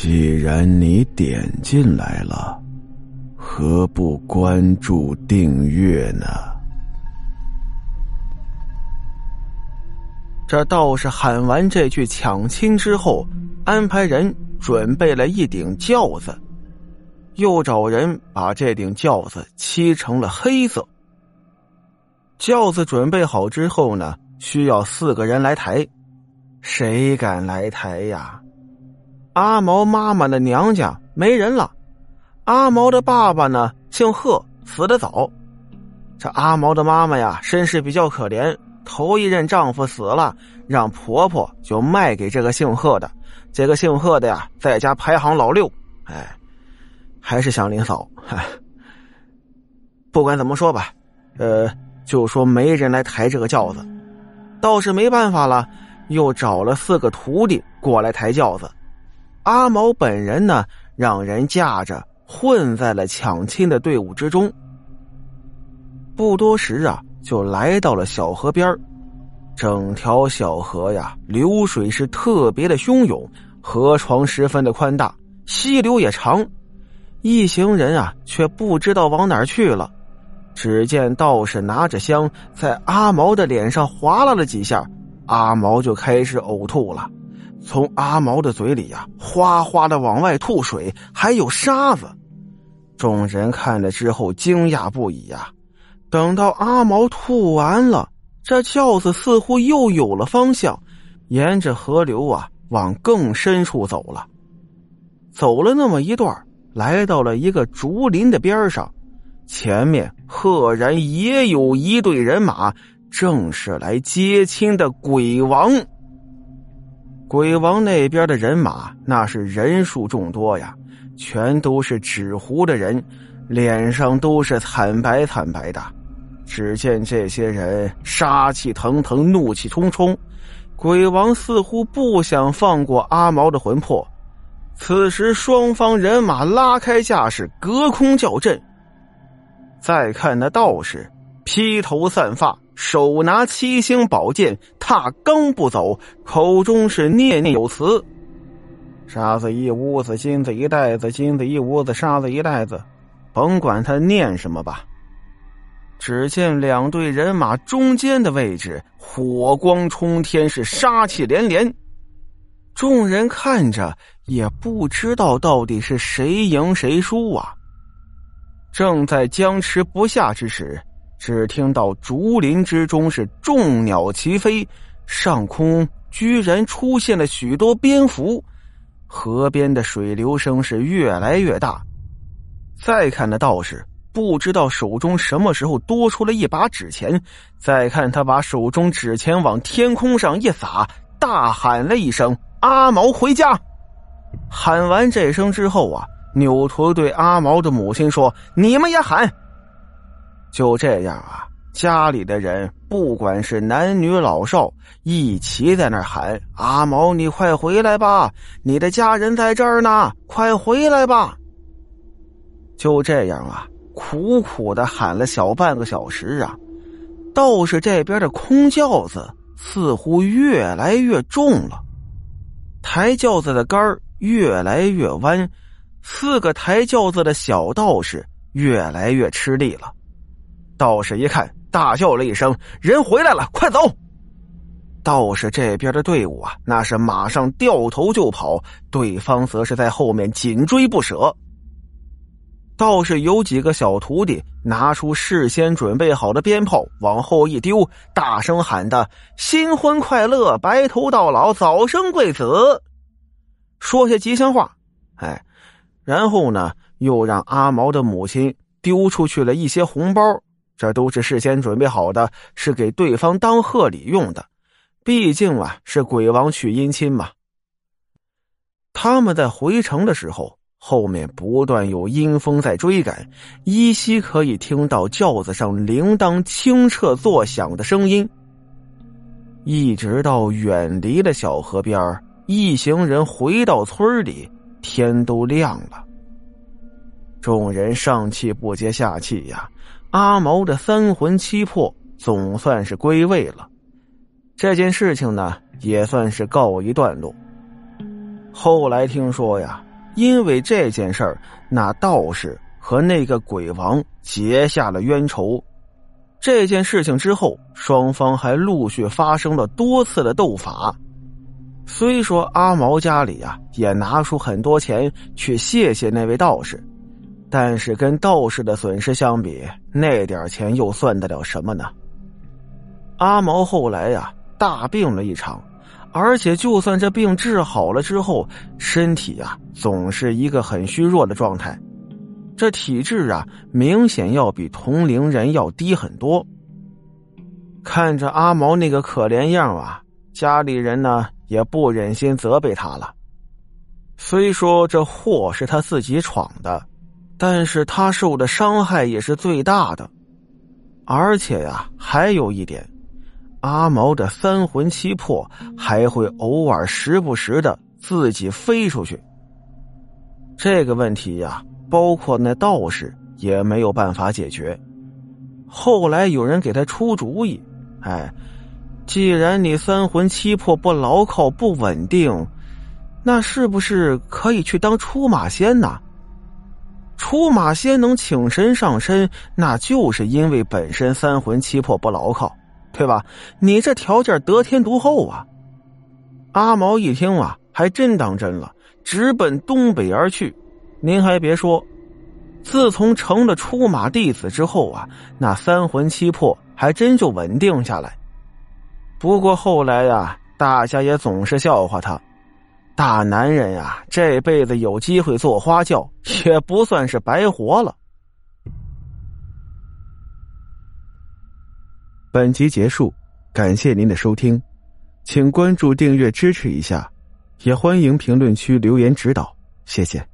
既然你点进来了，何不关注订阅呢？这道士喊完这句抢亲之后，安排人准备了一顶轿子，又找人把这顶轿子漆成了黑色。轿子准备好之后呢，需要4个人来抬，谁敢来抬呀？阿毛妈妈的娘家没人了，阿毛的爸爸呢姓贺，死得早。这阿毛的妈妈呀身世比较可怜，头一任丈夫死了，让婆婆就卖给这个姓贺的。这个姓贺的呀在家排行老6，还是祥林嫂。不管怎么说吧，就说没人来抬这个轿子，倒是没办法了，又找了4个徒弟过来抬轿子。阿毛本人呢，让人架着混在了抢亲的队伍之中。不多时啊，就来到了小河边。整条小河呀，流水是特别的汹涌，河床十分的宽大，溪流也长。一行人啊，却不知道往哪儿去了。只见道士拿着香在阿毛的脸上划拉了几下，阿毛就开始呕吐了，从阿毛的嘴里啊哗哗的往外吐水，还有沙子。众人看了之后惊讶不已啊。等到阿毛吐完了，这轿子似乎又有了方向，沿着河流啊往更深处走了。走了那么一段，来到了一个竹林的边上，前面赫然也有一队人马，正是来接亲的鬼王。鬼王那边的人马那是人数众多呀，全都是纸糊的人，脸上都是惨白惨白的。只见这些人杀气腾腾，怒气冲冲，鬼王似乎不想放过阿毛的魂魄。此时双方人马拉开架势，隔空叫阵。再看那道士披头散发，手拿7星宝剑，踏罡步走，口中是念念有词。沙子一屋子，金子一袋子，金子一屋子，沙子一袋子，甭管他念什么吧。只见2队人马中间的位置火光冲天，是杀气连连。众人看着也不知道到底是谁赢谁输啊。正在僵持不下之时，只听到竹林之中是众鸟齐飞，上空居然出现了许多蝙蝠，河边的水流声是越来越大。再看那道士不知道手中什么时候多出了一把纸钱，再看他把手中纸钱往天空上一撒，大喊了一声：阿毛回家！喊完这声之后啊，扭头对阿毛的母亲说：你们也喊！就这样啊，家里的人不管是男女老少，一齐在那喊：阿毛你快回来吧，你的家人在这儿呢，快回来吧！就这样啊，苦苦的喊了小半个小时啊，道士这边的空轿子似乎越来越重了，抬轿子的杆儿越来越弯，4个抬轿子的小道士越来越吃力了。道士一看，大叫了一声：人回来了，快走！道士这边的队伍啊，那是马上掉头就跑，对方则是在后面紧追不舍。道士有几个小徒弟拿出事先准备好的鞭炮往后一丢，大声喊的：新婚快乐，白头到老，早生贵子！说些吉祥话，然后呢又让阿毛的母亲丢出去了一些红包，这都是事先准备好的，是给对方当贺礼用的，毕竟啊是鬼王娶姻亲嘛。他们在回城的时候，后面不断有阴风在追赶，依稀可以听到轿子上铃铛清澈作响的声音。一直到远离了小河边，一行人回到村里，天都亮了。众人上气不接下气呀，阿毛的3魂7魄总算是归位了。这件事情呢也算是告一段落。后来听说呀，因为这件事儿，那道士和那个鬼王结下了冤仇。这件事情之后，双方还陆续发生了多次的斗法。虽说阿毛家里啊也拿出很多钱去谢谢那位道士，但是跟道士的损失相比，那点钱又算得了什么呢？阿毛后来啊大病了一场，而且就算这病治好了之后，身体啊总是一个很虚弱的状态。这体质啊明显要比同龄人要低很多。看着阿毛那个可怜样啊，家里人呢也不忍心责备他了。虽说这祸是他自己闯的，但是他受的伤害也是最大的。而且啊还有一点，阿毛的三魂七魄还会偶尔时不时的自己飞出去。这个问题啊包括那道士也没有办法解决。后来有人给他出主意，既然你三魂七魄不牢靠不稳定，那是不是可以去当出马仙呢？出马仙能请神上身，那就是因为本身三魂七魄不牢靠，对吧？你这条件得天独厚啊。阿毛一听啊还真当真了，直奔东北而去。您还别说，自从成了出马弟子之后啊，那三魂七魄还真就稳定下来。不过后来啊，大家也总是笑话他，大男人啊这辈子有机会做花轿也不算是白活了。本集结束，感谢您的收听，请关注订阅支持一下，也欢迎评论区留言指导，谢谢。